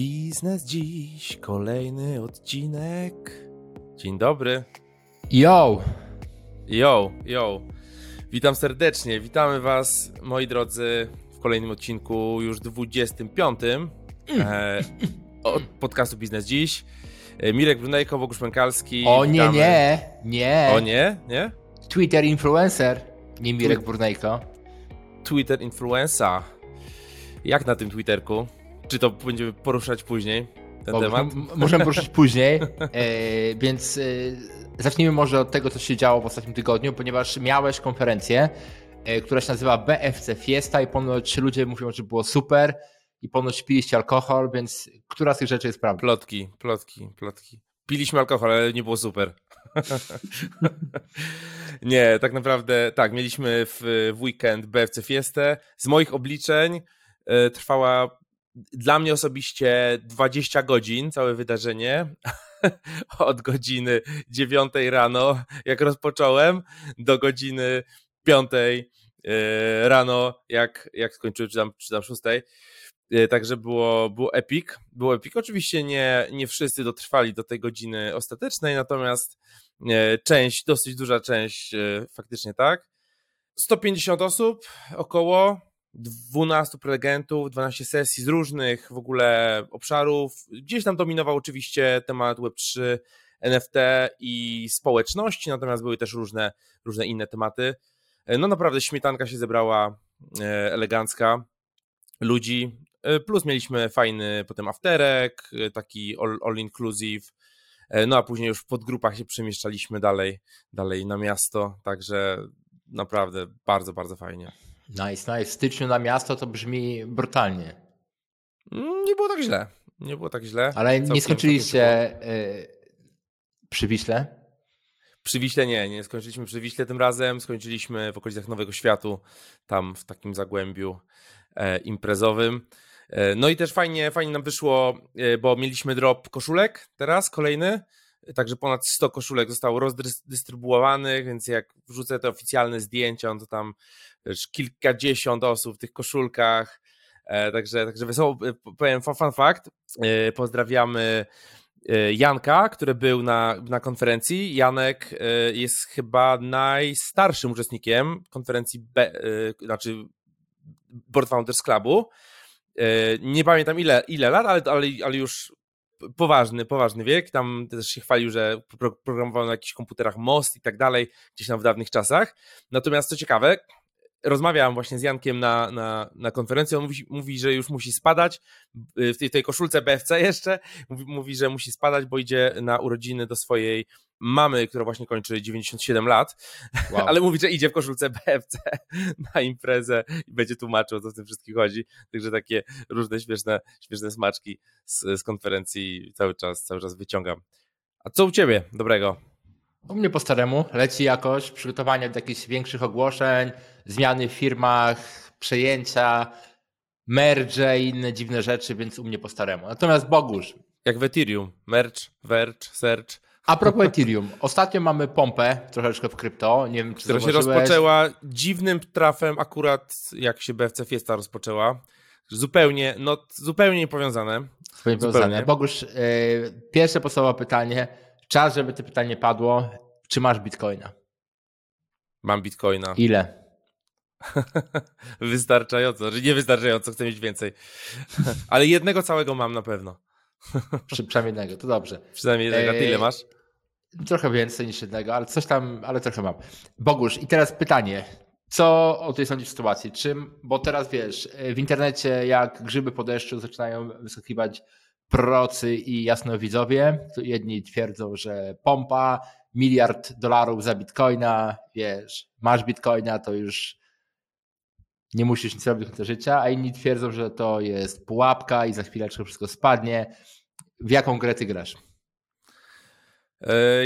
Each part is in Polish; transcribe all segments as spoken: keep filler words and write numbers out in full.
Biznes Dziś, kolejny odcinek. Dzień dobry. Yo! Yo, yo. Witam serdecznie, witamy was, moi drodzy, w kolejnym odcinku, już dwudziestym piątym e, od podcastu Biznes Dziś. Mirek Brunejko, Bogusz Pękalski. O witamy. nie, nie, nie. O nie, nie? Twitter influencer, nie Mirek Brunejko. Twitter influencer. Jak na tym Twitterku? Czy to będziemy poruszać później, ten Bo, temat? M- możemy poruszyć później, e, więc e, zacznijmy może od tego, co się działo w ostatnim tygodniu, ponieważ miałeś konferencję, e, która się nazywa B F C Fiesta i ponoć ludzie mówią, że było super i ponoć piliście alkohol, więc która z tych rzeczy jest prawdą? Plotki, plotki, plotki. Piliśmy alkohol, ale nie było super. Nie, tak naprawdę tak, mieliśmy w, w weekend B F C Fiestę. Z moich obliczeń e, trwała dla mnie osobiście dwadzieścia godzin całe wydarzenie, od godziny dziewiątej rano, jak rozpocząłem, do godziny piątej rano, jak, jak skończyłem, czy tam, czy tam szóstej. Także było, było epic. Było epic. Oczywiście nie, nie wszyscy dotrwali do tej godziny ostatecznej, natomiast część, dosyć duża część faktycznie tak. sto pięćdziesiąt osób około. dwunastu prelegentów, dwanaście sesji z różnych w ogóle obszarów. Gdzieś tam dominował oczywiście temat web trzy, N F T i społeczności, natomiast były też różne, różne inne tematy. No naprawdę śmietanka się zebrała, elegancka ludzi, plus mieliśmy fajny potem afterek, taki all, all inclusive, no a później już w podgrupach się przemieszczaliśmy dalej, dalej na miasto, także naprawdę bardzo, bardzo fajnie. Nice, nice. W styczniu na miasto to brzmi brutalnie. Nie było tak źle. Nie było tak źle. Ale całkiem, nie skończyliście yy, przy Wiśle? Przy Wiśle nie, nie skończyliśmy przy Wiśle tym razem. Skończyliśmy w okolicach Nowego Światu, tam w takim zagłębiu e, imprezowym. E, no i też fajnie, fajnie nam wyszło, e, bo mieliśmy drop koszulek teraz, kolejny. Także ponad sto koszulek zostało rozdystrybuowanych, więc jak wrzucę te oficjalne zdjęcia, to tam też kilkadziesiąt osób w tych koszulkach. Także, także wesoło, powiem fun fact, pozdrawiamy Janka, który był na, na konferencji. Janek jest chyba najstarszym uczestnikiem konferencji, B, znaczy Board Founders Clubu. Nie pamiętam ile, ile lat, ale, ale, ale już... Poważny, poważny wiek, tam też się chwalił, że programował na jakichś komputerach most i tak dalej, gdzieś tam w dawnych czasach. Natomiast co ciekawe, rozmawiałem właśnie z Jankiem na, na, na konferencji, on mówi, mówi, że już musi spadać, w tej, tej koszulce B F C jeszcze, mówi, mówi, że musi spadać, bo idzie na urodziny do swojej mamy, która właśnie kończy dziewięćdziesiąt siedem lat, wow. Ale mówi, że idzie w koszulce B F C na imprezę i będzie tłumaczył, o co w tym wszystkim chodzi. Także takie różne śmieszne, śmieszne smaczki z, z konferencji cały czas, cały czas wyciągam. A co u ciebie dobrego? U mnie po staremu leci jakoś przygotowanie do jakichś większych ogłoszeń, zmiany w firmach, przejęcia, merge i inne dziwne rzeczy, więc u mnie po staremu. Natomiast Bogusz. Jak w Ethereum, merge, verge, search. A propos Ethereum, ostatnio mamy pompę troszeczkę w krypto, nie wiem czy Która zobaczyłeś. Się rozpoczęła dziwnym trafem akurat jak się B F C Fiesta rozpoczęła, zupełnie, no zupełnie niepowiązane. Zupełnie niepowiązane. Bogusz, yy, pierwsze podstawowe pytanie, czas żeby to pytanie padło, czy masz Bitcoina? Mam Bitcoina. Ile? Wystarczająco, nie wystarczająco, chcę mieć więcej, ale jednego całego mam na pewno. Przynajmniej jednego, to dobrze. Przynajmniej jednego, ty ile masz? Trochę więcej niż jednego, ale coś tam, ale trochę mam. Bogusz, i teraz pytanie, co o tej sądzisz sytuacji? Czym, bo teraz wiesz, w internecie jak grzyby po deszczu zaczynają wyskakiwać prorocy i jasnowidzowie. Tu jedni twierdzą, że pompa, miliard dolarów za bitcoina, wiesz, masz bitcoina, to już nie musisz nic robić do końca życia, a inni twierdzą, że to jest pułapka i za chwileczkę wszystko spadnie. W jaką grę ty grasz?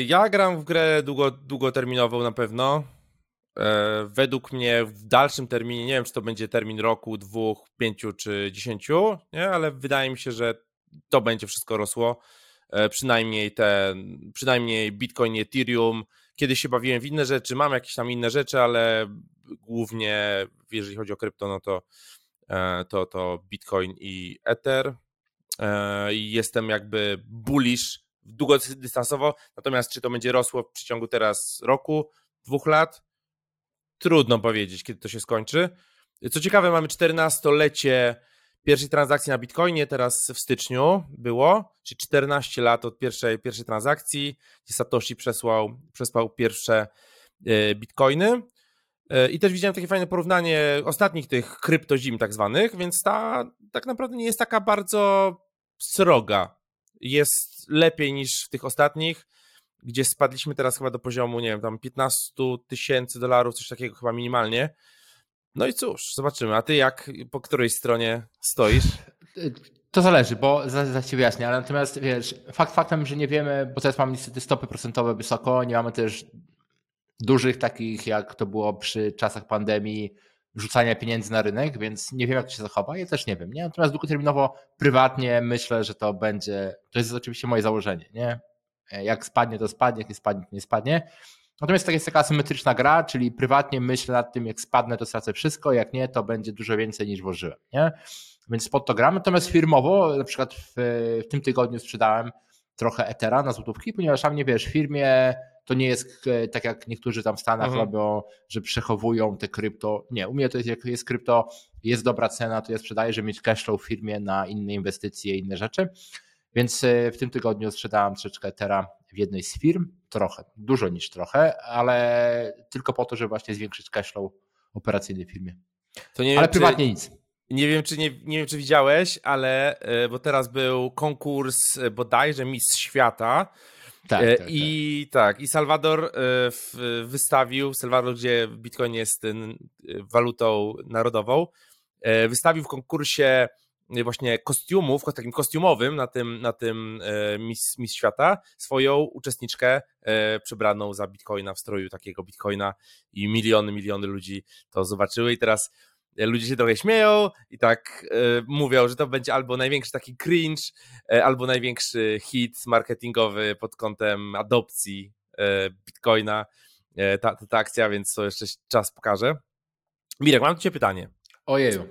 Ja gram w grę długo, długoterminową na pewno. Według mnie w dalszym terminie, nie wiem czy to będzie termin roku, dwóch, pięciu czy dziesięciu, nie? Ale wydaje mi się, że to będzie wszystko rosło. Przynajmniej, te, przynajmniej Bitcoin, Ethereum. Kiedyś się bawiłem w inne rzeczy, mam jakieś tam inne rzeczy, ale głównie jeżeli chodzi o krypto, no to, to, to Bitcoin i Ether. jestem jakby bullish długodystansowo, natomiast czy to będzie rosło w przeciągu teraz roku, dwóch lat? Trudno powiedzieć, kiedy to się skończy. Co ciekawe, mamy czternastolecie pierwszej transakcji na Bitcoinie, teraz w styczniu było, czyli czternaście lat od pierwszej, pierwszej transakcji, gdzie Satoshi przesłał, przespał pierwsze Bitcoiny. I też widziałem takie fajne porównanie ostatnich tych kryptozim tak zwanych, więc ta tak naprawdę nie jest taka bardzo sroga. Jest lepiej niż w tych ostatnich, gdzie spadliśmy teraz chyba do poziomu, nie wiem, tam piętnaście tysięcy dolarów, coś takiego chyba minimalnie. No i cóż, zobaczymy. A ty jak, po której stronie stoisz? To zależy, bo za, za ciebie jasne, ale natomiast wiesz, fakt faktem, że nie wiemy, bo teraz mamy niestety stopy procentowe wysoko, nie mamy też dużych takich, jak to było przy czasach pandemii, wrzucania pieniędzy na rynek, więc nie wiem, jak to się zachowa. Ja też nie wiem. Nie? Natomiast długoterminowo, prywatnie myślę, że to będzie, to jest oczywiście moje założenie. Nie? Jak spadnie, to spadnie, jak nie spadnie, to nie spadnie. Natomiast tak jest taka asymetryczna gra, czyli prywatnie myślę nad tym, jak spadnę, to stracę wszystko, jak nie, to będzie dużo więcej niż włożyłem. Nie? Więc pod to gram. Natomiast firmowo, na przykład w, w tym tygodniu sprzedałem trochę Ethera na złotówki, ponieważ tam nie wiesz, w firmie to nie jest tak jak niektórzy tam w Stanach mhm. robią, że przechowują te krypto. Nie, u mnie to jest, jak jest krypto, jest dobra cena, to ja sprzedaję, żeby mieć cashflow w firmie na inne inwestycje i inne rzeczy. Więc w tym tygodniu sprzedałem troszeczkę Ethera w jednej z firm, trochę, dużo niż trochę, ale tylko po to, żeby właśnie zwiększyć cashflow operacyjny w firmie. To nie ale wiem, prywatnie czy, nic. Nie wiem, czy nie, nie wiem, czy widziałeś, ale bo teraz był konkurs bodajże Miss Świata. Tak, tak, tak. I tak, i Salwador wystawił, Salwador, gdzie Bitcoin jest walutą narodową, wystawił w konkursie właśnie kostiumów, takim kostiumowym na tym, na tym Miss, Miss Świata, swoją uczestniczkę przebraną za Bitcoina w stroju takiego Bitcoina i miliony, miliony ludzi to zobaczyły i teraz ludzie się trochę śmieją i tak y, mówią, że to będzie albo największy taki cringe, y, albo największy hit marketingowy pod kątem adopcji y, Bitcoina, y, ta, ta, ta akcja, więc to jeszcze czas pokaże. Mirek, mam do ciebie pytanie. Ojeju.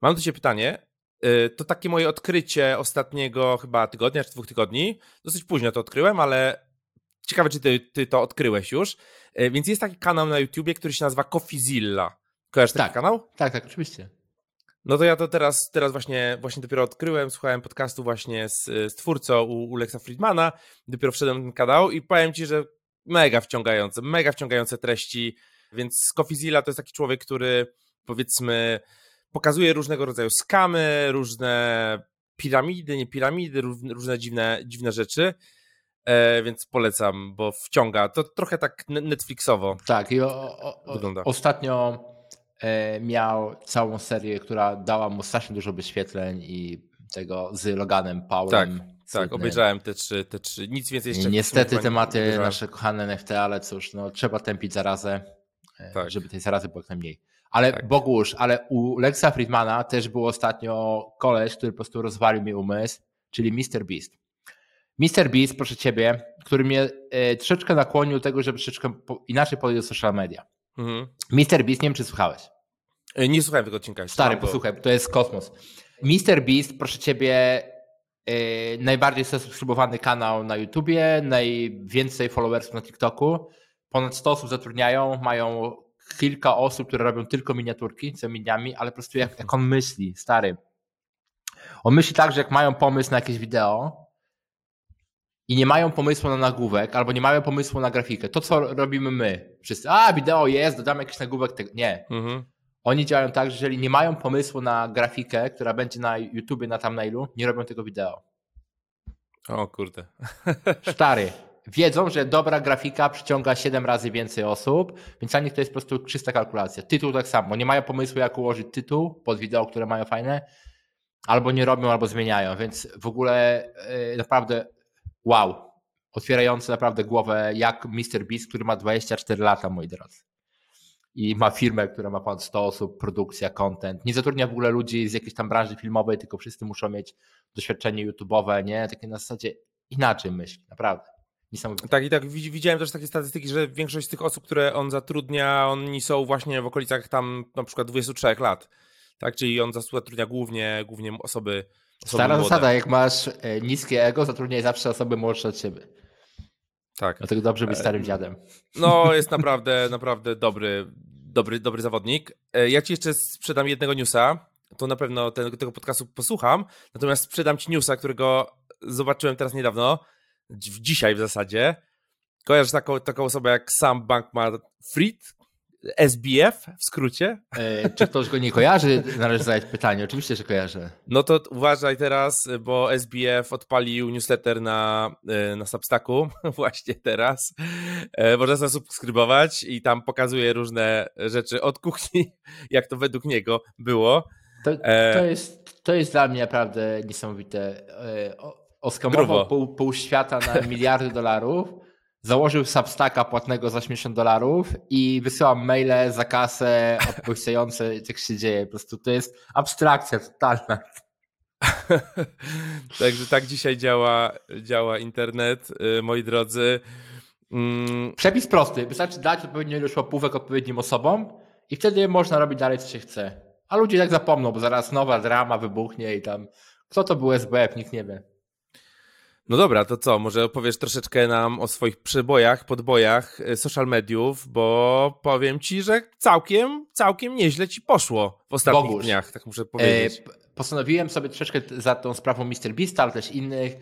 Mam do ciebie pytanie. Y, to takie moje odkrycie ostatniego chyba tygodnia, czy dwóch tygodni. Dosyć późno to odkryłem, ale ciekawe, czy ty, ty to odkryłeś już. Y, więc jest taki kanał na YouTubie, który się nazywa Coffeezilla. Kojarzysz tak, taki kanał? Tak, tak, oczywiście. No to ja to teraz, teraz właśnie, właśnie dopiero odkryłem, słuchałem podcastu właśnie z, z twórcą u, u Lexa Friedmana, dopiero wszedłem w ten kanał i powiem ci, że mega wciągające, mega wciągające treści, więc Coffeezilla to jest taki człowiek, który powiedzmy pokazuje różnego rodzaju skamy, różne piramidy, nie piramidy, różne dziwne, dziwne rzeczy. E, więc polecam, bo wciąga. To trochę tak Netflixowo. Tak, i o, o, o, ostatnio e, miał całą serię, która dała mu strasznie dużo wyświetleń i tego z Loganem Paulem. Tak, tak, obejrzałem te trzy, te trzy. Nic więcej jeszcze. Niestety tematy nasze kochane N F T, ale cóż, no trzeba tępić zarazę, tak. Żeby tej zarazy było jak najmniej. Ale tak. Bogusz, ale u Lexa Friedmana też był ostatnio koleś, który po prostu rozwalił mi umysł, czyli mister Beast. mister Beast, proszę ciebie, który mnie y, troszeczkę nakłonił tego, żeby troszeczkę po, inaczej podejść do social media. Mhm. mister Beast, nie wiem, czy słuchałeś. Y, nie słuchałem tego odcinka. Stary, posłuchaj, to jest kosmos. mister Beast, proszę ciebie, y, najbardziej subskrybowany kanał na YouTubie, najwięcej followersów na TikToku, ponad sto osób zatrudniają, mają kilka osób, które robią tylko miniaturki całymi dniami, ale po prostu jak, jak on myśli, stary. On myśli tak, że jak mają pomysł na jakieś wideo, i nie mają pomysłu na nagłówek, albo nie mają pomysłu na grafikę. To, co robimy my. Wszyscy, a wideo jest, dodamy jakiś nagłówek. Tego. Nie. Mhm. Oni działają tak, że jeżeli nie mają pomysłu na grafikę, która będzie na YouTubie, na thumbnailu, nie robią tego wideo. O kurde. Stary. Wiedzą, że dobra grafika przyciąga siedem razy więcej osób, więc dla nich to jest po prostu czysta kalkulacja. Tytuł tak samo. Nie mają pomysłu, jak ułożyć tytuł pod wideo, które mają fajne, albo nie robią, albo zmieniają. Więc w ogóle yy, naprawdę... Wow, otwierający naprawdę głowę jak mister Beast, który ma dwadzieścia cztery lata, moi drodzy. I ma firmę, która ma ponad sto osób, produkcja, content. Nie zatrudnia w ogóle ludzi z jakiejś tam branży filmowej, tylko wszyscy muszą mieć doświadczenie YouTube'owe, nie? Takie na zasadzie inaczej myśli, naprawdę. Niesamowite. Tak i tak widziałem też takie statystyki, że większość z tych osób, które on zatrudnia, oni są właśnie w okolicach tam na przykład dwudziestu trzech lat, tak? Czyli on zatrudnia głównie, głównie osoby Stara młode. Zasada, jak masz niskie ego, zatrudniaj zawsze osoby młodsze od siebie. Tak. Dlatego dobrze być starym dziadem. No, jest naprawdę, naprawdę dobry, dobry, dobry zawodnik. Ja ci jeszcze sprzedam jednego newsa, to na pewno ten, tego podcastu posłucham, natomiast sprzedam ci newsa, którego zobaczyłem teraz niedawno, dzisiaj w zasadzie. Kojarzysz taką, taką osobę jak Sam Bankman-Fried? S B F w skrócie. E, czy ktoś go nie kojarzy? Należy zadać pytanie. Oczywiście, że kojarzę. No to uważaj teraz, bo S B F odpalił newsletter na, na Substacku właśnie teraz. E, można sobie subskrybować i tam pokazuje różne rzeczy od kuchni, jak to według niego było. To, to, jest, to jest dla mnie naprawdę niesamowite. E, oskamował pół, pół świata na miliardy dolarów. Założył Substacka płatnego za osiemdziesiąt dolarów i wysyłam maile za kasę odpuszczające, jak się dzieje. Po prostu to jest abstrakcja totalna. Także tak dzisiaj działa, działa internet, moi drodzy. Mm. Przepis prosty. Wystarczy dać odpowiednią ilość łapówek odpowiednim osobom i wtedy można robić dalej, co się chce. A ludzie tak zapomną, bo zaraz nowa drama wybuchnie i tam kto to był S B F, nikt nie wie. No dobra, to co? Może opowiesz troszeczkę nam o swoich przebojach, podbojach social mediów, bo powiem ci, że całkiem, całkiem nieźle ci poszło w ostatnich Bogusz, dniach, tak muszę powiedzieć. E, postanowiłem sobie troszeczkę za tą sprawą mister Beast, ale też innych,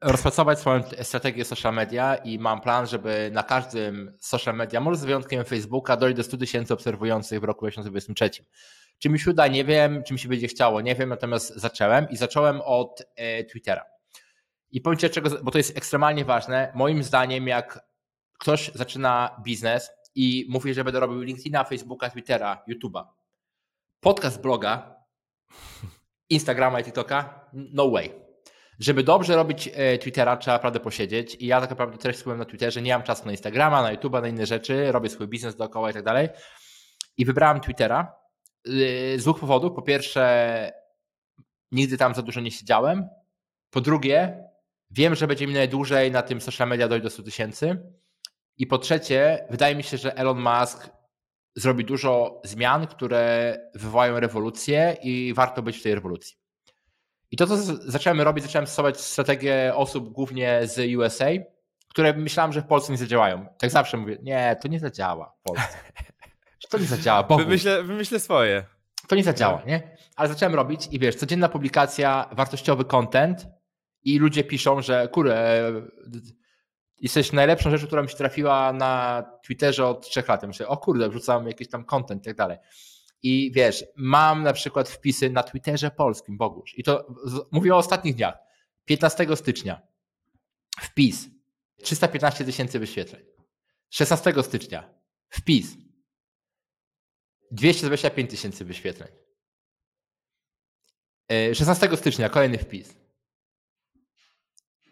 rozpracować swoją strategię social media i mam plan, żeby na każdym social media, może z wyjątkiem Facebooka, dojść do stu tysięcy obserwujących w roku dwa tysiące dwudziestym trzecim. Czy mi się uda? Nie wiem. Czy mi się będzie chciało? Nie wiem. Natomiast zacząłem i zacząłem od e, Twittera. I powiem ci, czego, bo to jest ekstremalnie ważne. Moim zdaniem, jak ktoś zaczyna biznes i mówi, że będę robił LinkedIna, Facebooka, Twittera, YouTube'a, podcast, bloga, Instagrama i TikToka, no way. Żeby dobrze robić Twittera, trzeba naprawdę posiedzieć. I ja tak naprawdę treść słucham na Twitterze, nie mam czasu na Instagrama, na YouTube'a, na inne rzeczy, robię swój biznes dookoła i tak dalej. I wybrałem Twittera z dwóch powodów. Po pierwsze, nigdy tam za dużo nie siedziałem. Po drugie, wiem, że będzie mi najdłużej na tym social media dojść do stu tysięcy. I po trzecie, wydaje mi się, że Elon Musk zrobi dużo zmian, które wywołają rewolucję i warto być w tej rewolucji. I to, co zacząłem robić, zacząłem stosować strategię osób głównie z U S A, które myślałem, że w Polsce nie zadziałają. Tak zawsze mówię, nie, to nie zadziała w Polsce. To nie zadziała, Bogu. Wymyślę, wymyślę swoje. To nie zadziała, nie? Ale zacząłem robić i wiesz, codzienna publikacja, wartościowy content i ludzie piszą, że kurde, jesteś najlepszą rzeczą, która mi się trafiła na Twitterze od trzech lat. Ja myślę, o kurde, wrzucam jakiś tam content i tak dalej. I wiesz, mam na przykład wpisy na Twitterze polskim, Bogusz. I to mówię o ostatnich dniach. piętnastego stycznia wpis trzysta piętnaście tysięcy wyświetleń. szesnastego stycznia wpis dwieście dwadzieścia pięć tysięcy wyświetleń. szesnastego stycznia kolejny wpis.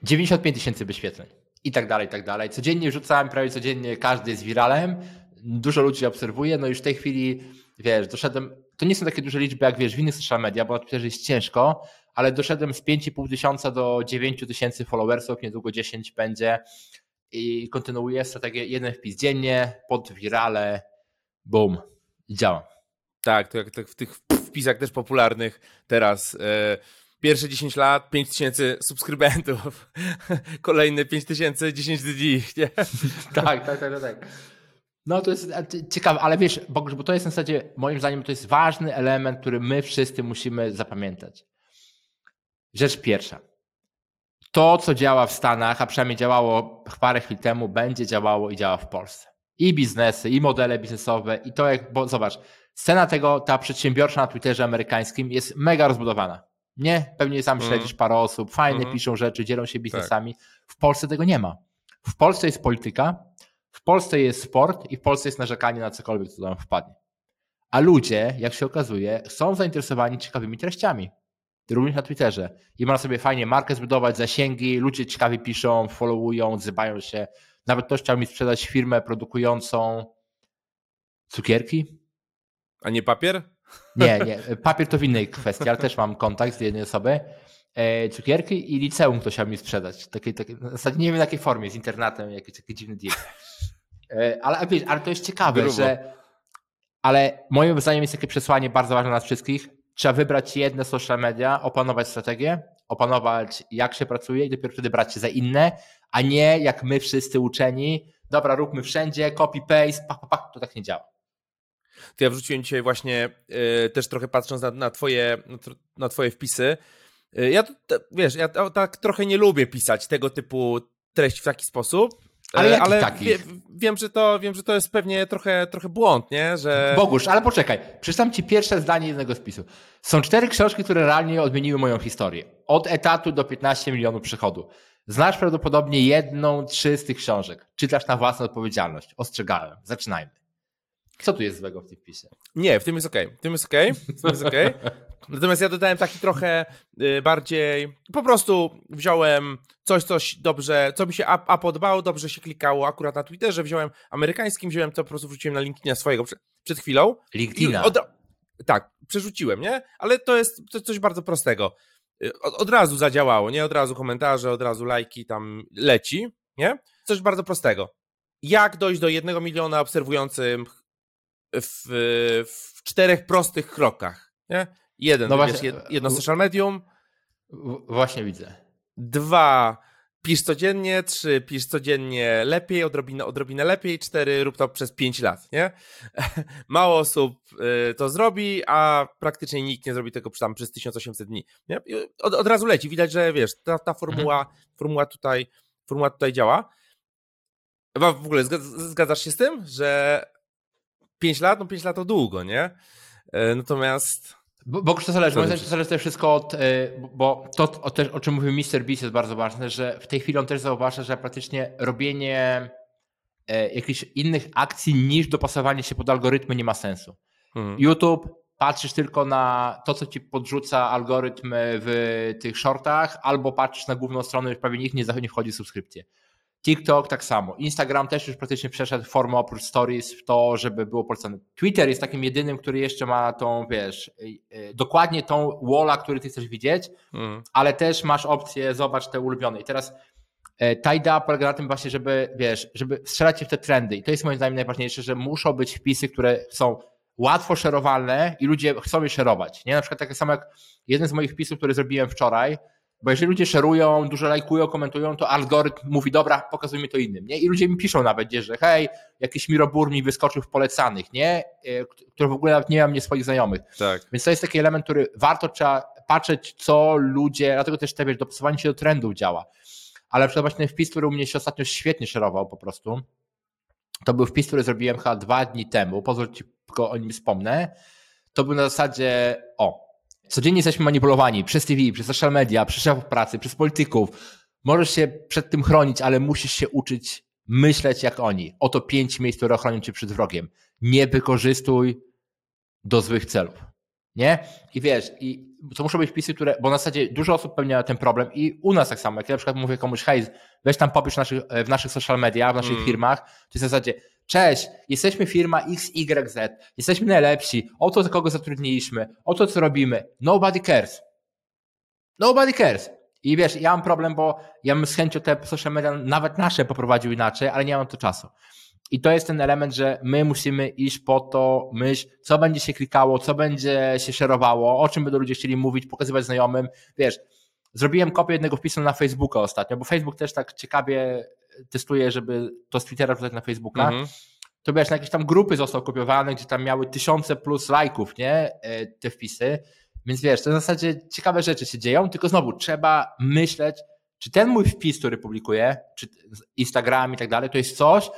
dziewięćdziesiąt pięć tysięcy wyświetleń. I tak dalej, i tak dalej. Codziennie wrzucałem, prawie codziennie każdy jest wiralem. Dużo ludzi obserwuje. No już w tej chwili, wiesz, doszedłem... To nie są takie duże liczby, jak wiesz, w innych social media, bo na Twitterze jest ciężko, ale doszedłem z pięć i pół tysiąca do dziewięć tysięcy followersów, niedługo dziesięć będzie. I kontynuuję strategię jeden wpis dziennie, pod wirale, boom. Działa. Tak, to jak to w tych wpisach też popularnych teraz. E, pierwsze dziesięć lat, pięć tysięcy subskrybentów. Kolejne pięć tysięcy, dziesięć dni. Nie? tak, tak, tak, tak. No to jest ciekawe, ale wiesz, bo to jest w zasadzie, moim zdaniem, to jest ważny element, który my wszyscy musimy zapamiętać. Rzecz pierwsza. To, co działa w Stanach, a przynajmniej działało parę chwil temu, będzie działało i działa w Polsce. I biznesy, i modele biznesowe, i to jak, bo zobacz, scena tego, ta przedsiębiorcza na Twitterze amerykańskim jest mega rozbudowana. Nie? Pewnie sam mm. śledzisz parę osób, fajne mm. piszą rzeczy, dzielą się biznesami. Tak. W Polsce tego nie ma. W Polsce jest polityka, w Polsce jest sport i w Polsce jest narzekanie na cokolwiek, co tam wpadnie. A ludzie, jak się okazuje, są zainteresowani ciekawymi treściami. Również na Twitterze. I można sobie fajnie markę zbudować, zasięgi, ludzie ciekawie piszą, followują, odzywają się. Nawet ktoś chciał mi sprzedać firmę produkującą cukierki. A nie papier? Nie, nie. Papier to w innej kwestii, ale też mam kontakt z jednej osoby. E, cukierki i liceum ktoś chciał mi sprzedać. Takie, takie, w zasadzie nie wiem w jakiej formie, z internatem, jakiś taki dziwny deal. E, ale, ale to jest ciekawe, Grubo. że... Ale moim zdaniem jest takie przesłanie bardzo ważne dla nas wszystkich. trzeba wybrać jedne social media, opanować strategię, opanować jak się pracuje i dopiero wtedy brać się za inne, a nie jak my wszyscy uczeni, dobra, róbmy wszędzie, copy-paste, pak, pak, pak, to tak nie działa. To ja wrzuciłem dzisiaj właśnie yy, też trochę patrząc na, na, twoje, na, na twoje wpisy. Yy, ja, to, wiesz, ja to, tak trochę nie lubię pisać tego typu treści w taki sposób. Ale, ale wie, wiem, że to, wiem, że to jest pewnie trochę, trochę błąd, nie? Że... Bogusz, ale poczekaj. Przeczytam ci pierwsze zdanie jednego z wpisów. Są cztery książki, które realnie odmieniły moją historię. Od etatu do piętnastu milionów przychodu. Znasz prawdopodobnie jedną, trzy z tych książek. Czytasz na własną odpowiedzialność. Ostrzegałem. Zaczynajmy. Co tu jest złego w tym wpisie? Nie, w tym jest okej. Okay. W tym jest okej. Okay. Okay. Natomiast ja dodałem taki trochę bardziej... Po prostu wziąłem coś, coś dobrze, co mi się a, a podobało, dobrze się klikało akurat na Twitterze. Wziąłem amerykańskim, wziąłem to, po prostu wrzuciłem na LinkedIna swojego przed, przed chwilą. LinkedIna. Od, tak, przerzuciłem, nie? Ale to jest coś bardzo prostego. Od, od razu zadziałało, nie? Od razu komentarze, od razu lajki, tam leci, nie? Coś bardzo prostego. Jak dojść do jednego miliona obserwujących W, w czterech prostych krokach. Nie? Jeden, no właśnie, wiesz, jedno social medium. W, właśnie widzę. Dwa, pisz codziennie. Trzy, pisz codziennie lepiej, odrobinę, odrobinę lepiej. Cztery, rób to przez pięć lat. Nie? Mało osób y, to zrobi, a praktycznie nikt nie zrobi tego tam przez tysiąc osiemset dni. Nie? Od, od razu leci. Widać, że wiesz, ta, ta formuła, mhm. formuła, tutaj, formuła tutaj działa. A w ogóle zgadzasz się z tym, że pięć lat? No pięć lat to długo, nie? Natomiast... Bo, bo to zależy, to zależy też wszystko od... Bo to, o, też, o czym mówił mister Beast, jest bardzo ważne, że w tej chwili on też zauważa, że praktycznie robienie jakichś innych akcji niż dopasowanie się pod algorytmy nie ma sensu. Mhm. YouTube, patrzysz tylko na to, co ci podrzuca algorytm w tych shortach, albo patrzysz na główną stronę, już prawie nikt nie, nie wchodzi w subskrypcję. TikTok tak samo. Instagram też już praktycznie przeszedł formę oprócz stories w to, żeby było polecane. Twitter jest takim jedynym, który jeszcze ma tą, wiesz, dokładnie tą walla, który ty chcesz widzieć, mm. ale też masz opcję, zobacz te ulubione. I teraz ta idea polega na tym właśnie, żeby, wiesz, żeby strzelać się w te trendy. I to jest moim zdaniem najważniejsze, że muszą być wpisy, które są łatwo szerowalne i ludzie chcą je szerować. Nie? Na przykład takie samo jak jeden z moich wpisów, który zrobiłem wczoraj. Bo jeżeli ludzie szerują, dużo lajkują, komentują, to algorytm mówi, dobra, pokazujmy to innym. Nie? I ludzie mi piszą nawet, że hej, jakiś Mirobur mi wyskoczył w polecanych, nie? Które w ogóle nawet nie mam nie swoich znajomych. Tak. Więc to jest taki element, który warto trzeba patrzeć, co ludzie, dlatego też te, wiesz, dopasowanie się do trendów działa. Ale na przykład właśnie ten wpis, który u mnie się ostatnio świetnie szerował po prostu, to był wpis, który zrobiłem chyba dwa dni temu, pozwól ci tylko o nim wspomnę, to był na zasadzie, o, codziennie jesteśmy manipulowani przez T V, przez social media, przez szefów pracy, przez polityków. Możesz się przed tym chronić, ale musisz się uczyć myśleć jak oni. Oto pięć miejsc, które ochronią cię przed wrogiem. Nie wykorzystuj do złych celów. Nie? I wiesz, i to muszą być wpisy, które, bo na zasadzie dużo osób pewnie ma ten problem i u nas tak samo. Jak ja na przykład mówię komuś, hej, weź tam popisz w naszych, w naszych social media, w naszych hmm. firmach, to jest na zasadzie, cześć, jesteśmy firma X Y Z, jesteśmy najlepsi, oto kogo zatrudniliśmy, oto co robimy, nobody cares. Nobody cares. I wiesz, ja mam problem, bo ja bym z chęcią te social media, nawet nasze, poprowadził inaczej, ale nie mam to czasu. I to jest ten element, że my musimy iść po to, myśl, co będzie się klikało, co będzie się szerowało, o czym będą ludzie chcieli mówić, pokazywać znajomym. Wiesz, zrobiłem kopię jednego wpisu na Facebooka ostatnio, bo Facebook też tak ciekawie testuje, żeby to z Twittera wrzucać na Facebooka. Mhm. To wiesz, na jakieś tam grupy został kopiowane, gdzie tam miały tysiące plus lajków, nie, te wpisy. Więc wiesz, to w zasadzie ciekawe rzeczy się dzieją, tylko znowu trzeba myśleć, czy ten mój wpis, który publikuję, czy Instagram i tak dalej, to jest coś,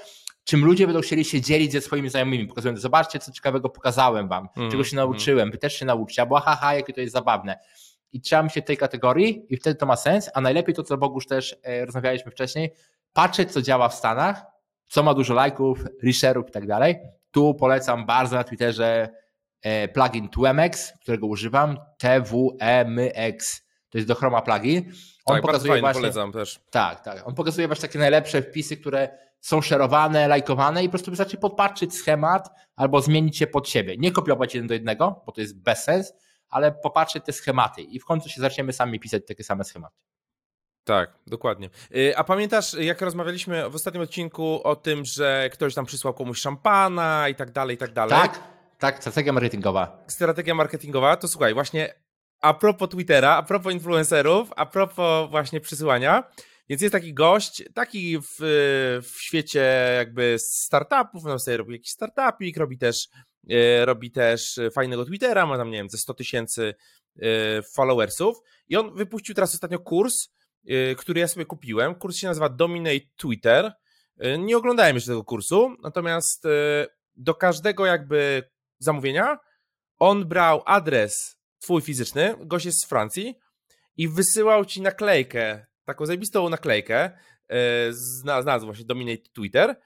czym ludzie będą chcieli się dzielić ze swoimi znajomymi. Pokazując, zobaczcie, co ciekawego pokazałem wam, mm, czego się nauczyłem, mm. wy też się nauczcie, bo haha, jakie to jest zabawne. I trzeba myśleć w tej kategorii i wtedy to ma sens, a najlepiej to, co Bogusz też rozmawialiśmy wcześniej, patrzeć, co działa w Stanach, co ma dużo lajków, reshare'ów i tak dalej. Tu polecam bardzo na Twitterze plugin dwa M X, którego używam, T W M X. To jest do Chroma plugin. On tak, pokazuje fajnie, właśnie, polecam też. Tak, tak. On pokazuje właśnie takie najlepsze wpisy, które są szerowane, lajkowane i po prostu wystarczy podpatrzyć schemat albo zmienić je pod siebie. Nie kopiować jeden do jednego, bo to jest bez sens, ale popatrzeć te schematy i w końcu się zaczniemy sami pisać takie same schematy. Tak, dokładnie. A pamiętasz, jak rozmawialiśmy w ostatnim odcinku o tym, że ktoś tam przysłał komuś szampana i tak dalej, i tak dalej? Tak. Tak, strategia marketingowa. Strategia marketingowa, to słuchaj, właśnie a propos Twittera, a propos influencerów, a propos właśnie przysyłania, więc jest taki gość, taki w, w świecie jakby startupów, no sobie robi jakiś startupik, robi też, e, robi też fajnego Twittera, ma tam, nie wiem, ze sto tysięcy e, followersów i on wypuścił teraz ostatnio kurs, e, który ja sobie kupiłem, kurs się nazywa Dominate Twitter, e, nie oglądałem jeszcze tego kursu, natomiast e, do każdego jakby zamówienia on brał adres twój fizyczny, gość jest z Francji i wysyłał ci naklejkę, taką zajebistą naklejkę z nazwą właśnie Dominate Twitter.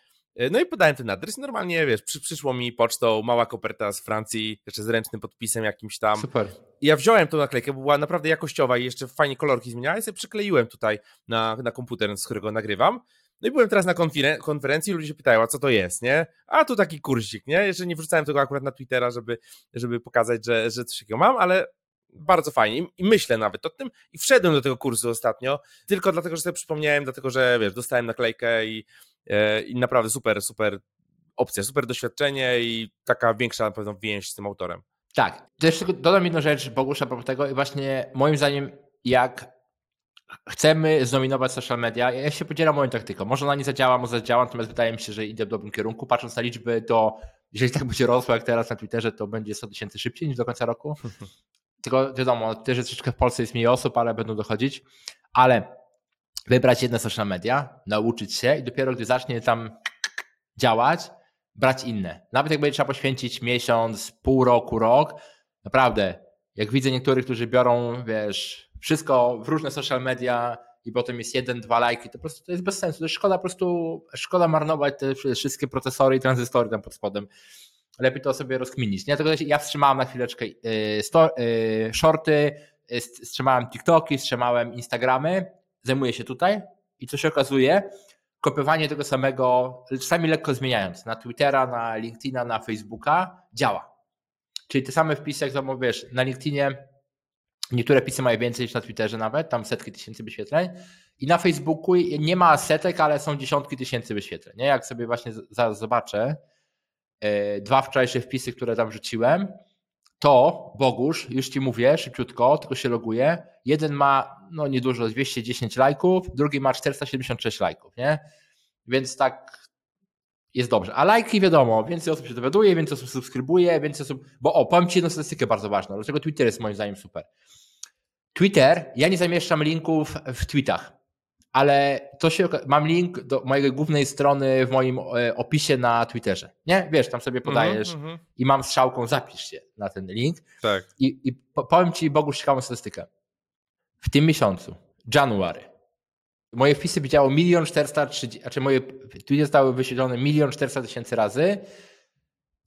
No i podałem ten adres i normalnie, wiesz, przyszło mi pocztą mała koperta z Francji, jeszcze z ręcznym podpisem jakimś tam. Super. I ja wziąłem tą naklejkę, bo była naprawdę jakościowa i jeszcze fajnie kolorki zmieniała i sobie przykleiłem tutaj na, na komputer, z którego nagrywam. No i byłem teraz na konferencji, ludzie się pytają, a co to jest, nie? A tu taki kursik, nie? Jeszcze nie wrzucałem tego akurat na Twittera, żeby, żeby pokazać, że, że coś takiego mam, ale bardzo fajnie i myślę nawet o tym i wszedłem do tego kursu ostatnio, tylko dlatego, że sobie przypomniałem, dlatego, że wiesz, dostałem naklejkę i, e, i naprawdę super, super opcja, super doświadczenie i taka większa na pewno więź z tym autorem. Tak, też tylko dodam jedną rzecz, Bogusz, a propos tego i właśnie moim zdaniem jak chcemy zdominować social media. Ja się podzielam moją taktyką. Może ona nie zadziała, może zadziała, natomiast wydaje mi się, że idę w dobrym kierunku. Patrząc na liczby, to jeżeli tak będzie rosło jak teraz na Twitterze, to będzie sto tysięcy szybciej niż do końca roku. Tylko wiadomo, też troszeczkę w Polsce jest mniej osób, ale będą dochodzić. Ale wybrać jedne social media, nauczyć się i dopiero gdy zacznie tam działać, brać inne. Nawet jak będzie trzeba poświęcić miesiąc, pół roku, rok, naprawdę, jak widzę niektórych, którzy biorą, wiesz, wszystko w różne social media i potem jest jeden, dwa lajki, to po prostu to jest bez sensu. To jest szkoda po prostu, szkoda marnować te wszystkie procesory i tranzystory tam pod spodem. Lepiej to sobie rozkminić. Nie? Dlatego ja wstrzymałem na chwileczkę sto, y, shorty, wstrzymałem TikToki, wstrzymałem Instagramy, zajmuję się tutaj i co się okazuje, kopiowanie tego samego, czasami lekko zmieniając, na Twittera, na LinkedIna, na Facebooka działa. Czyli te same wpisy, jak to wiesz, na LinkedInie niektóre pisy mają więcej niż na Twitterze nawet, tam setki tysięcy wyświetleń i na Facebooku nie ma setek, ale są dziesiątki tysięcy wyświetleń. Nie? Jak sobie właśnie zaraz zobaczę yy, dwa wczorajsze wpisy, które tam rzuciłem, to Bogusz, już Ci mówię szybciutko, tylko się loguję, jeden ma no niedużo, dwieście dziesięć lajków, drugi ma czterysta siedemdziesiąt sześć lajków, nie? Więc tak jest dobrze. A lajki wiadomo, więcej osób się dowiaduje, więcej osób subskrybuje, więcej osób... Bo o, powiem Ci jedną statystykę bardzo ważną, dlaczego Twitter jest moim zdaniem super. Twitter, ja nie zamieszczam linków w tweetach, ale to się, mam link do mojej głównej strony w moim opisie na Twitterze, nie? Wiesz, tam sobie podajesz mm-hmm. i mam strzałką, zapisz się na ten link. Tak. I, i powiem Ci, Bogusz, ciekawą statystykę. W tym miesiącu, January, moje wpisy widziało milion czterysta trzydzieści, znaczy moje tweety zostały wyświetlone milion czterysta tysięcy razy.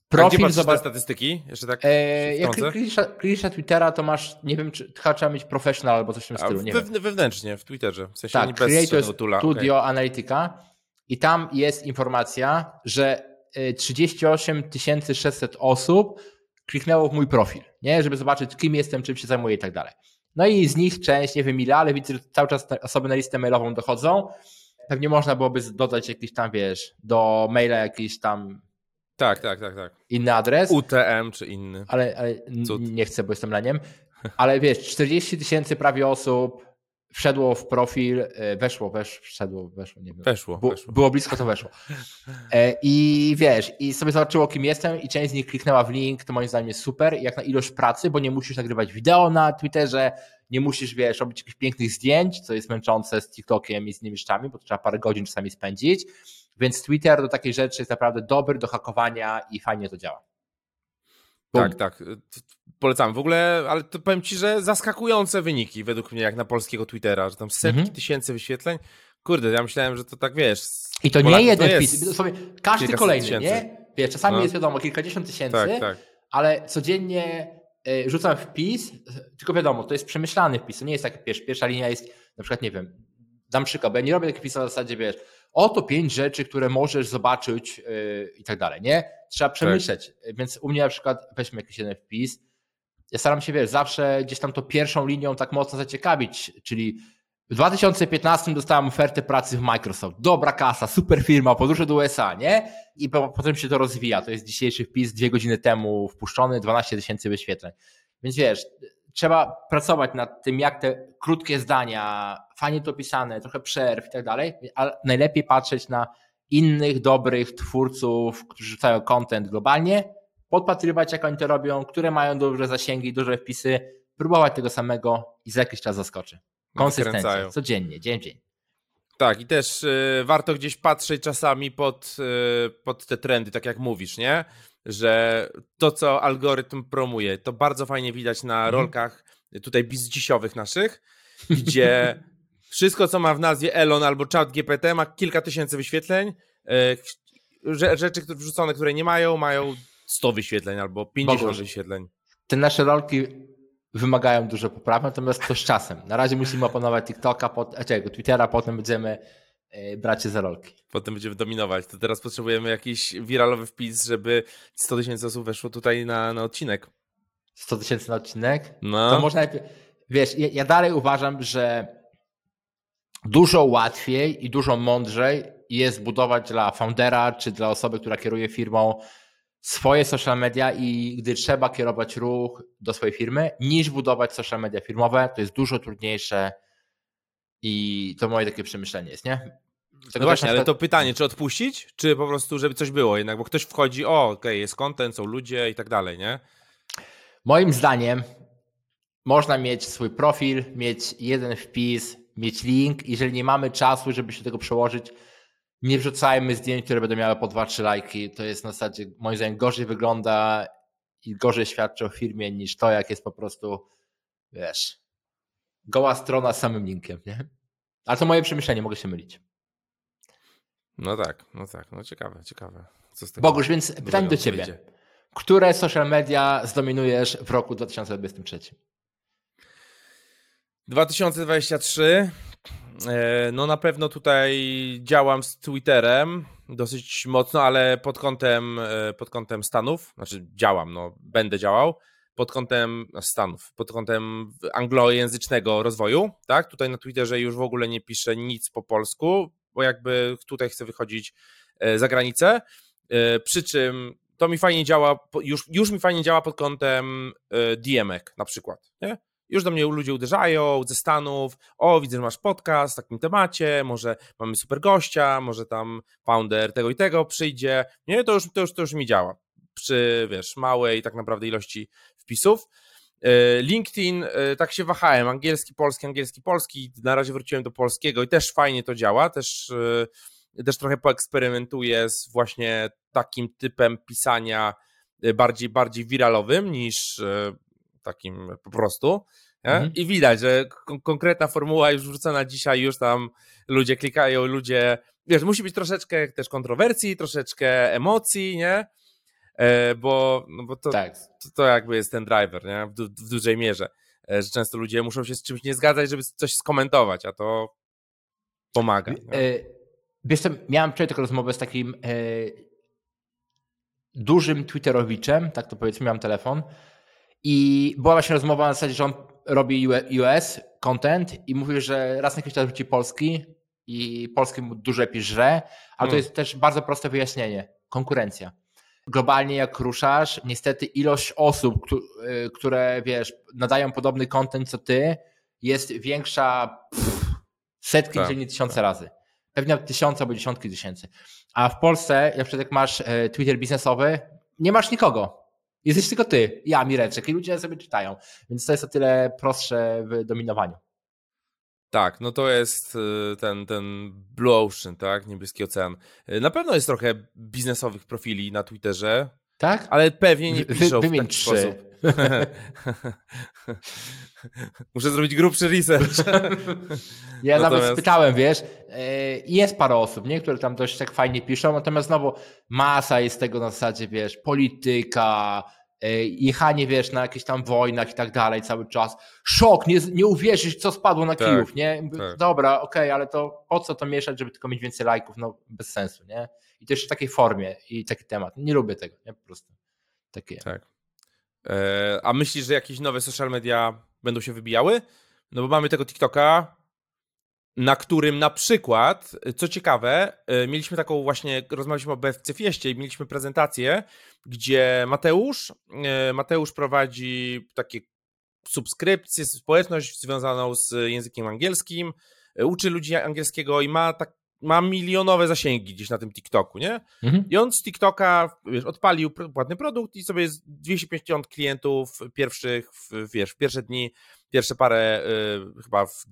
Profil zobacz statystyki, jeszcze tak. Eee, jak klikniesz na, klikniesz na Twittera, to masz, nie wiem, czy trzeba mieć professional albo coś w tym stylu. Nie we, wiem. Wewnętrznie w Twitterze. W sensie tak, nie bez Studio okay. Analytica i tam jest informacja, że trzydzieści osiem tysięcy sześćset osób kliknęło w mój profil, nie, żeby zobaczyć, kim jestem, czym się zajmuję i tak dalej. No i z nich część, nie wiem ile, ale widzę, że cały czas osoby na listę mailową dochodzą. Pewnie można byłoby dodać jakiś tam, wiesz, do maila jakiś tam. Tak, tak, tak, tak. Inny adres. U T M czy inny. Ale, ale nie chcę, bo jestem leniem. Ale wiesz, czterdzieści tysięcy prawie osób wszedło w profil, weszło, wesz, wszedło, weszło, nie wiem. Weszło, By, weszło. Było blisko, to weszło. I wiesz, i sobie zobaczyło, kim jestem i część z nich kliknęła w link, to moim zdaniem jest super, jak na ilość pracy, bo nie musisz nagrywać wideo na Twitterze, nie musisz, wiesz, robić jakichś pięknych zdjęć, co jest męczące z TikTokiem i z innymi rzeczami, bo trzeba parę godzin czasami spędzić. Więc Twitter do takiej rzeczy jest naprawdę dobry do hakowania i fajnie to działa. Bum. Tak, tak. Polecam. W ogóle, ale to powiem Ci, że zaskakujące wyniki według mnie jak na polskiego Twittera, że tam setki mhm. tysięcy wyświetleń. Kurde, ja myślałem, że to tak, wiesz... I to Polaków nie jeden to wpis. Sobie każdy kolejny, tysięcy. Nie? Wiesz, czasami no. jest wiadomo kilkadziesiąt tysięcy, tak, tak. ale codziennie rzucam wpis, tylko wiadomo, to jest przemyślany wpis. To nie jest tak, wiesz, pierwsza linia jest, na przykład, nie wiem, dam przykład, bo ja nie robię takich wpisów na zasadzie, wiesz, oto pięć rzeczy, które możesz zobaczyć yy, i tak dalej, nie? Trzeba przemyśleć, tak. Więc u mnie na przykład weźmy jakiś jeden wpis, ja staram się, wiesz, zawsze gdzieś tam to pierwszą linią tak mocno zaciekawić, czyli W dwa tysiące piętnastym dostałem ofertę pracy w Microsoft. Dobra kasa, super firma, podróże do U S A, nie? I po, potem się to rozwija. To jest dzisiejszy wpis, dwie godziny temu wpuszczony, dwanaście tysięcy wyświetleń. Więc wiesz, trzeba pracować nad tym, jak te krótkie zdania, fajnie to pisane, trochę przerw i tak dalej, ale najlepiej patrzeć na innych dobrych twórców, którzy rzucają content globalnie, podpatrywać, jak oni to robią, które mają duże zasięgi, duże wpisy, próbować tego samego i za jakiś czas zaskoczy. Konsystencja, codziennie, dzień w dzień. Tak, i też y, warto gdzieś patrzeć czasami pod, y, pod te trendy, tak jak mówisz, nie? Że to, co algorytm promuje, to bardzo fajnie widać na rolkach tutaj bizdzisiowych naszych, gdzie wszystko, co ma w nazwie Elon albo ChatGPT, ma kilka tysięcy wyświetleń. Y, rzeczy wrzucone, które nie mają, mają sto wyświetleń albo pięćdziesiąt Bogusz, wyświetleń. Te nasze rolki wymagają dużo popraw, natomiast to z czasem. Na razie musimy opanować TikToka, pod, a czego, Twittera, potem będziemy yy, brać się za rolki. Potem będziemy dominować. To teraz potrzebujemy jakiś wiralowy wpis, żeby sto tysięcy osób weszło tutaj na, na odcinek. sto tysięcy na odcinek? No. To można, wiesz, ja, ja dalej uważam, że dużo łatwiej i dużo mądrzej jest budować dla foundera czy dla osoby, która kieruje firmą swoje social media i gdy trzeba kierować ruch do swojej firmy, niż budować social media firmowe. To jest dużo trudniejsze i to moje takie przemyślenie jest, nie? Tak no właśnie, ale przykład... to pytanie, czy odpuścić, czy po prostu, żeby coś było jednak, bo ktoś wchodzi, o, okej, okay, jest content, są ludzie i tak dalej, nie? Moim zdaniem można mieć swój profil, mieć jeden wpis, mieć link. Jeżeli nie mamy czasu, żeby się tego przełożyć, nie wrzucajmy zdjęć, które będą miały po dwa trzy lajki. To jest na zasadzie, moim zdaniem, gorzej wygląda i gorzej świadczy o firmie niż to, jak jest po prostu, wiesz, goła strona z samym linkiem, nie? Ale to moje przemyślenie, mogę się mylić. No tak, no tak, no ciekawe, ciekawe. Co z tego Bogusz, więc pytanie do ciebie. Wyjdzie? Które social media zdominujesz w roku dwa tysiące dwudziestym trzecim? dwa tysiące dwudziestym trzecim No na pewno tutaj działam z Twitterem dosyć mocno, ale pod kątem, pod kątem Stanów, znaczy działam, no będę działał, pod kątem Stanów, pod kątem anglojęzycznego rozwoju, tak? Tutaj na Twitterze już w ogóle nie piszę nic po polsku, bo jakby tutaj chcę wychodzić za granicę, przy czym to mi fajnie działa, już, już mi fajnie działa pod kątem diemek na przykład, nie? Już do mnie ludzie uderzają ze Stanów, o widzę, że masz podcast w takim temacie, może mamy super gościa, może tam founder tego i tego przyjdzie. Nie, to już, to już, to już mi działa przy, wiesz, małej tak naprawdę ilości wpisów. LinkedIn, tak się wahałem, angielski, polski, angielski, polski, na razie wróciłem do polskiego i też fajnie to działa, też, też trochę poeksperymentuję z właśnie takim typem pisania bardziej, bardziej wiralowym niż... takim po prostu. Mhm. I widać, że k- konkretna formuła już wrzucona dzisiaj, już tam ludzie klikają, ludzie... Wiesz, musi być troszeczkę też kontrowersji, troszeczkę emocji, nie? E, bo, no bo to, tak. to, to jakby jest ten driver, nie? W, du- w dużej mierze. E, że często ludzie muszą się z czymś nie zgadzać, żeby coś skomentować, a to pomaga. E, wiesz co, miałem wczoraj taką rozmowę z takim e, dużym twitterowiczem, tak to powiedzmy, miałem telefon, i była właśnie rozmowa na zasadzie, że on robi U S content i mówił, że raz na jakiś czas wróci polski i polski mu dużo lepiej żre, ale mm. to jest też bardzo proste wyjaśnienie. Konkurencja. Globalnie jak ruszasz, niestety ilość osób, które wiesz, nadają podobny content co ty, jest większa pff, setki, tak, jeżeli nie tysiące tak. razy. Pewnie tysiące albo dziesiątki tysięcy. A w Polsce, na przykład jak masz Twitter biznesowy, nie masz nikogo. Jesteś tylko ty, ja, Mireczek i ludzie sobie czytają, więc to jest o tyle prostsze w dominowaniu. Tak, no to jest ten, ten Blue Ocean, tak, niebieski ocean. Na pewno jest trochę biznesowych profili na Twitterze, tak? Ale pewnie nie piszą Wy, w taki trzy. sposób. Muszę zrobić grubszy research. Ja natomiast... nawet spytałem, wiesz, jest parę osób, nie, które tam dość tak fajnie piszą, natomiast znowu masa jest tego na zasadzie, wiesz, polityka, jechanie, wiesz, na jakichś tam wojnach i tak dalej cały czas. Szok, nie, nie uwierzysz, co spadło na tak, Kijów, nie? Tak. Dobra, okej, okay, ale to po co to mieszać, żeby tylko mieć więcej lajków, no bez sensu, nie? I to jeszcze w takiej formie i taki temat. Nie lubię tego, nie? Po prostu. Takie. Tak. A myślisz, że jakieś nowe social media będą się wybijały? No bo mamy tego TikToka, na którym na przykład, co ciekawe, mieliśmy taką właśnie, rozmawialiśmy o B F C Fieście i mieliśmy prezentację, gdzie Mateusz, Mateusz prowadzi takie subskrypcje, społeczność związaną z językiem angielskim, uczy ludzi angielskiego i ma tak ma milionowe zasięgi gdzieś na tym TikToku, nie? Mhm. I on z TikToka, wiesz, odpalił płatny produkt i sobie dwieście pięćdziesiąt klientów pierwszych, w, wiesz, w pierwsze dni, pierwsze parę, y, chyba w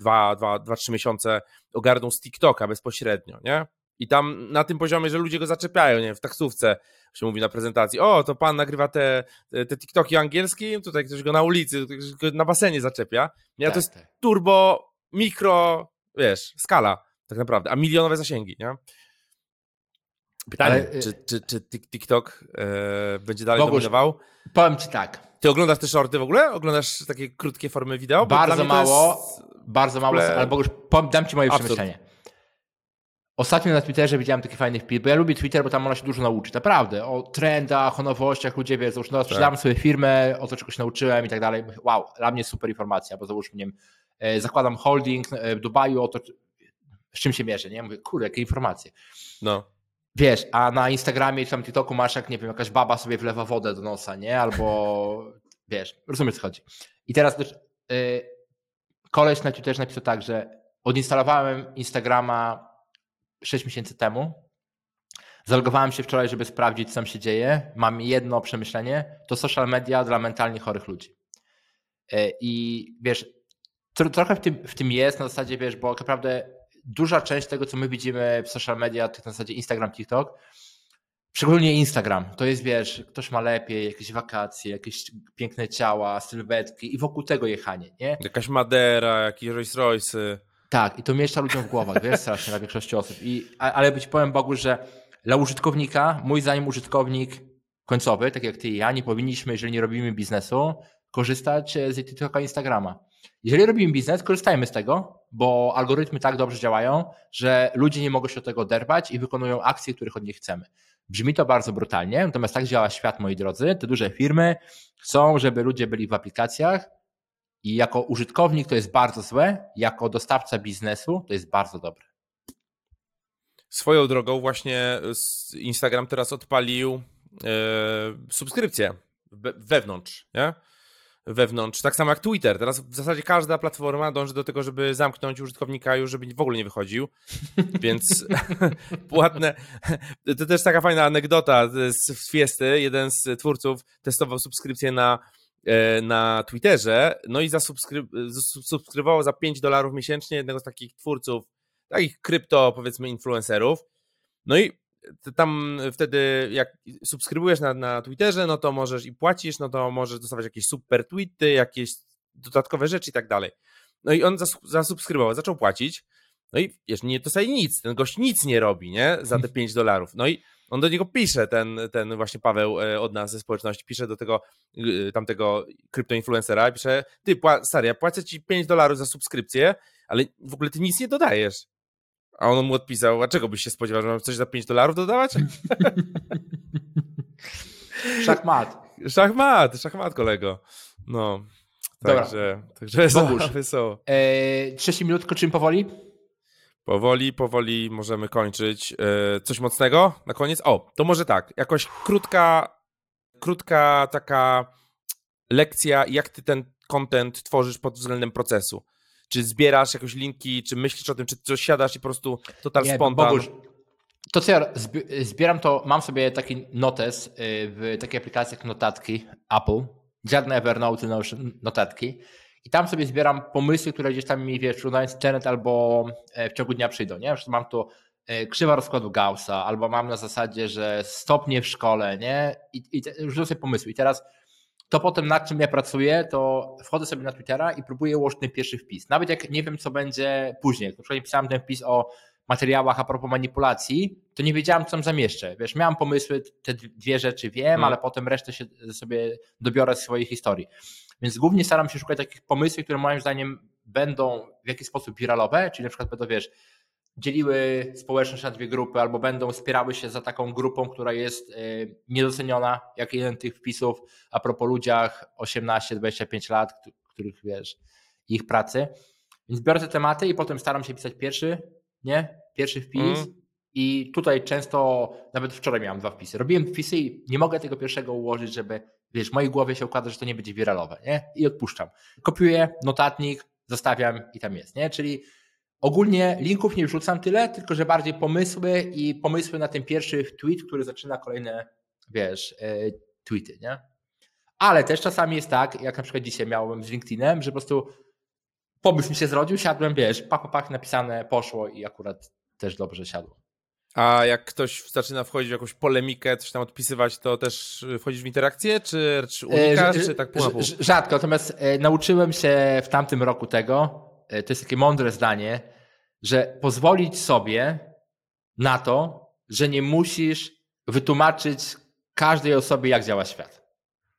dwa trzy miesiące ogarnął z TikToka bezpośrednio, nie? I tam na tym poziomie, że ludzie go zaczepiają, nie? W taksówce się mówi na prezentacji, o, to pan nagrywa te, te TikToki angielskim, tutaj ktoś go na ulicy, ktoś go na basenie zaczepia. Nie? A to jest turbo, mikro, wiesz, skala. Tak naprawdę, a milionowe zasięgi, nie? Pytanie, ale, czy, czy, czy TikTok e, będzie dalej Bogusz, dominował? Powiem ci tak. Ty oglądasz te shorty w ogóle? Oglądasz takie krótkie formy wideo? Bardzo mało, jest... bardzo mało, ale ogóle... Bogusz, dam ci moje Absurd. przemyślenie. Ostatnio na Twitterze widziałem taki fajny wpis, bo ja lubię Twitter, bo tam można się dużo nauczyć, naprawdę, o trendach, o nowościach, ludzie wiedzą, już no, sprzedałem tak. sobie firmę, o co czegoś nauczyłem i tak dalej. Wow, dla mnie super informacja, bo załóżmy, nie wiem, zakładam holding w Dubaju, o to... z czym się mierzę, nie? Mówię, kurde, jakie informacje. No. Wiesz, a na Instagramie czy tam TikToku masz, jak nie wiem, jakaś baba sobie wlewa wodę do nosa, nie? Albo, wiesz, rozumiesz, co chodzi. I teraz też yy, koleś na Twitterze napisał tak, że odinstalowałem Instagrama sześć miesięcy temu, zalogowałem się wczoraj, żeby sprawdzić, co tam się dzieje, mam jedno przemyślenie, to social media dla mentalnie chorych ludzi. Yy, I wiesz, tro, trochę w tym, w tym jest, na zasadzie, wiesz, bo naprawdę duża część tego, co my widzimy w social media, na zasadzie Instagram, TikTok, szczególnie Instagram, to jest, wiesz, ktoś ma lepiej, jakieś wakacje, jakieś piękne ciała, sylwetki i wokół tego jechanie, nie? Jakaś Madera, jakieś Rolls Royce'y. Tak, i to mieszcza ludziom w głowach, wiesz, strasznie na większości osób. I, ale być powiem Bogu, że dla użytkownika, mój zdaniem użytkownik końcowy, tak jak ty i ja, nie powinniśmy, jeżeli nie robimy biznesu, korzystać z TikToka, Instagrama. Jeżeli robimy biznes, korzystajmy z tego, bo algorytmy tak dobrze działają, że ludzie nie mogą się od tego oderwać i wykonują akcje, których od nich chcemy. Brzmi to bardzo brutalnie, natomiast tak działa świat, moi drodzy. Te duże firmy chcą, żeby ludzie byli w aplikacjach i jako użytkownik to jest bardzo złe, jako dostawca biznesu to jest bardzo dobre. Swoją drogą właśnie Instagram teraz odpalił yy, subskrypcję wewnątrz, nie? Wewnątrz, tak samo jak Twitter. Teraz w zasadzie każda platforma dąży do tego, żeby zamknąć użytkownika już, żeby w ogóle nie wychodził, więc płatne... To też taka fajna anegdota z Fiesty. Jeden z twórców testował subskrypcję na, na Twitterze, no i zasubskryb... subskrybował za pięć dolarów miesięcznie jednego z takich twórców, takich krypto, powiedzmy, influencerów. No i tam wtedy jak subskrybujesz na, na Twitterze, no to możesz i płacisz, no to możesz dostawać jakieś super tweety, jakieś dodatkowe rzeczy i tak dalej. No i on zasubskrybował, zaczął płacić, no i wiesz, nie dostaje nic, ten gość nic nie robi, nie, za te pięć dolarów. No i on do niego pisze, ten, ten właśnie Paweł od nas ze społeczności, pisze do tego tamtego kryptoinfluencera, pisze, ty, stary, ja płacę ci pięć dolarów za subskrypcję, ale w ogóle ty nic nie dodajesz. A on mu odpisał, a czego byś się spodziewał, że mam coś za pięć dolarów dodawać? Szachmat. Szachmat, szachmat, kolego. No, także, także wesoło. Eee, trzydzieści minut, kończymy powoli? Powoli, powoli możemy kończyć. Eee, coś mocnego na koniec? O, to może tak, jakoś krótka, krótka taka lekcja, jak ty ten content tworzysz pod względem procesu. Czy zbierasz jakieś linki, czy myślisz o tym, czy coś siadasz i po prostu total nie, spontan? Bogusz, to co ja zbieram, to mam sobie taki notes w takiej aplikacji jak notatki Apple, żadne Evernote, notatki i tam sobie zbieram pomysły, które gdzieś tam mi, wiesz, przeglądając internet albo w ciągu dnia przyjdą, nie? Mam tu krzywa rozkładu Gaussa, albo mam na zasadzie, że stopnie w szkole, nie? I, i rzucę sobie pomysły i teraz to potem, nad czym ja pracuję, to wchodzę sobie na Twittera i próbuję ułożyć ten pierwszy wpis. Nawet jak nie wiem, co będzie później. Na przykład pisałem ten wpis o materiałach a propos manipulacji, to nie wiedziałem, co tam zamieszczę. Wiesz, miałem pomysły, te dwie rzeczy wiem, hmm. ale potem resztę się sobie dobiorę z swojej historii. Więc głównie staram się szukać takich pomysłów, które moim zdaniem będą w jakiś sposób wiralowe, czyli na przykład będą, wiesz, dzieliły społeczność na dwie grupy albo będą wspierały się za taką grupą, która jest niedoceniona, jak jeden tych wpisów a propos ludziach osiemnaście dwadzieścia pięć lat, których, wiesz, ich pracy. Więc biorę te tematy i potem staram się pisać pierwszy, nie? Pierwszy wpis. Mm. I tutaj często, nawet wczoraj miałem dwa wpisy. Robiłem wpisy i nie mogę tego pierwszego ułożyć, żeby, wiesz, w mojej głowie się układa, że to nie będzie wiralowe, nie? I odpuszczam. Kopiuję, notatnik, zostawiam i tam jest, nie? Czyli ogólnie linków nie wrzucam tyle, tylko że bardziej pomysły i pomysły na ten pierwszy tweet, który zaczyna kolejne, wiesz, yy, tweety, nie? Ale też czasami jest tak, jak na przykład dzisiaj miałem z LinkedInem, że po prostu pomysł mi się zrodził, siadłem, wiesz, pach, pach, napisane, poszło i akurat też dobrze siadło. A jak ktoś zaczyna wchodzić w jakąś polemikę, coś tam odpisywać, to też wchodzisz w interakcję, czy, czy unikasz, e, czy tak pół na pół? Rzadko, natomiast e, nauczyłem się w tamtym roku tego, e, to jest takie mądre zdanie, że pozwolić sobie na to, że nie musisz wytłumaczyć każdej osobie, jak działa świat.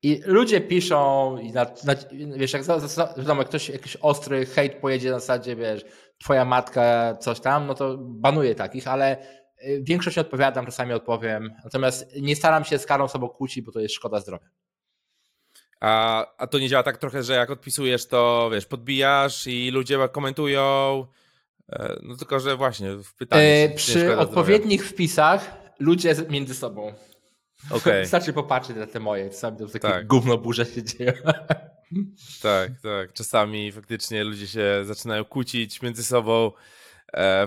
I ludzie piszą, i na, na, wiesz, jak, za, za, wiadomo, jak ktoś jakiś ostry hejt pojedzie na zasadzie, wiesz, twoja matka, coś tam, no to banuję takich, ale większość odpowiadam, czasami odpowiem, natomiast nie staram się z karą sobą kłócić, bo to jest szkoda zdrowia. A, a to nie działa tak trochę, że jak odpisujesz, to wiesz, podbijasz i ludzie komentują, no tylko, że właśnie w pytaniu yy, przy odpowiednich zdrowia. Wpisach ludzie między sobą. Okay. Wystarczy popatrzeć na te moje, czasami to takie tak. Gówno burze się dzieje. Tak, tak, czasami faktycznie ludzie się zaczynają kłócić między sobą.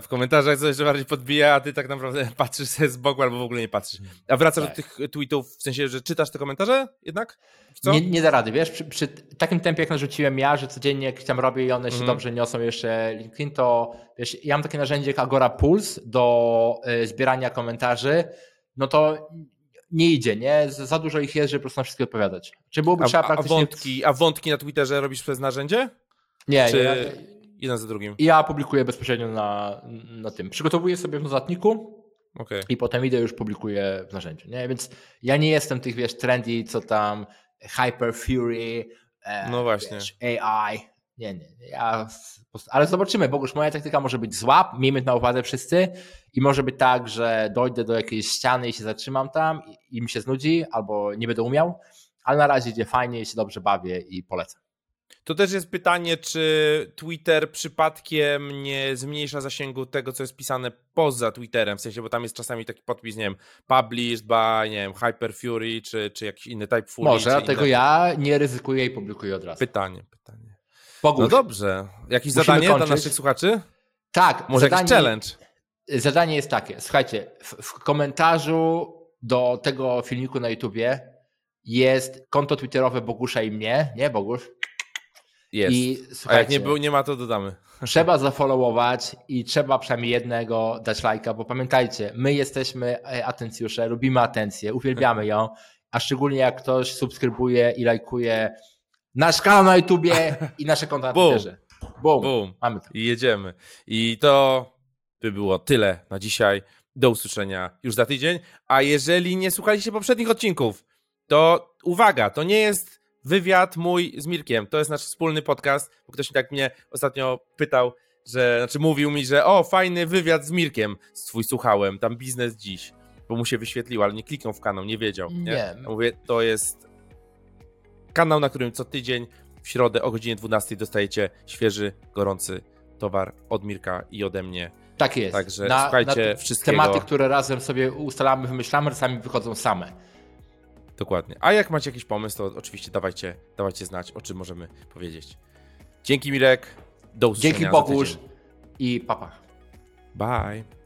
W komentarzach coś bardziej podbija, a ty tak naprawdę patrzysz sobie z boku albo w ogóle nie patrzysz. A wracasz tak. do tych tweetów, w sensie, że czytasz te komentarze jednak? Co? Nie, nie da rady, wiesz, przy, przy takim tempie jak narzuciłem ja, że codziennie jak tam robię i one się mm. dobrze niosą jeszcze LinkedIn, to wiesz, ja mam takie narzędzie jak Agora Pulse do y, zbierania komentarzy, no to nie idzie, nie? Za dużo ich jest, żeby po prostu na wszystkie odpowiadać. Czy byłoby a, trzeba a, praktycznie... Wątki, a wątki na Twitterze robisz przez narzędzie? Nie, Czy... nie. Jeden za drugim. Ja publikuję bezpośrednio na, na tym. Przygotowuję sobie w notatniku okay. i potem idę już publikuję w narzędziu. Nie? Więc ja nie jestem tych, wiesz, trendy, co tam Hyper Fury, e, no właśnie. Wiesz, A I. Nie, nie. Ja, ale zobaczymy, Bogusz, moja taktyka może być zła, miejmy na uwadze wszyscy i może być tak, że dojdę do jakiejś ściany i się zatrzymam tam i, i mi się znudzi albo nie będę umiał, ale na razie idzie fajnie i się dobrze bawię i polecam. To też jest pytanie, czy Twitter przypadkiem nie zmniejsza zasięgu tego, co jest pisane poza Twitterem, w sensie, bo tam jest czasami taki podpis, nie wiem, published by, nie wiem, Hyper Fury, czy, czy jakiś inny type fury. Może, dlatego inne... ja nie ryzykuję i publikuję od razu. Pytanie, pytanie. Bogusz, no dobrze, jakieś zadanie kończyć. Dla naszych słuchaczy? Tak. Może zadanie, jakiś challenge? Zadanie jest takie, słuchajcie, w, w komentarzu do tego filmiku na YouTubie jest konto twitterowe Bogusza i mnie, nie Bogusz? Jest. I, a jak nie, był, nie ma, to dodamy. Trzeba zafollowować i trzeba przynajmniej jednego dać lajka, bo pamiętajcie, my jesteśmy atencjusze, lubimy atencję, uwielbiamy ją, a szczególnie jak ktoś subskrybuje i lajkuje nasz kanał na YouTubie i nasze konta na Twitterze. Boom. Boom. Mamy to. I jedziemy. I to by było tyle na dzisiaj. Do usłyszenia już za tydzień. A jeżeli nie słuchaliście poprzednich odcinków, to uwaga, to nie jest wywiad mój z Mirkiem, to jest nasz wspólny podcast, bo ktoś tak mnie ostatnio pytał, że, znaczy mówił mi, że o, fajny wywiad z Mirkiem, swój słuchałem, tam Biznes Dziś, bo mu się wyświetliło, ale nie kliknął w kanał, nie wiedział. Nie. nie. Mówię, to jest kanał, na którym co tydzień w środę o godzinie dwunastej dostajecie świeży, gorący towar od Mirka i ode mnie. Tak jest. Także na, słuchajcie na wszystkiego. Tematy, które razem sobie ustalamy, wymyślamy, sami wychodzą same. Dokładnie. A jak macie jakiś pomysł, to oczywiście dawajcie, dawajcie znać, o czym możemy powiedzieć. Dzięki Mirek, do usłyszenia. Dzięki Bogusz i papa. Bye.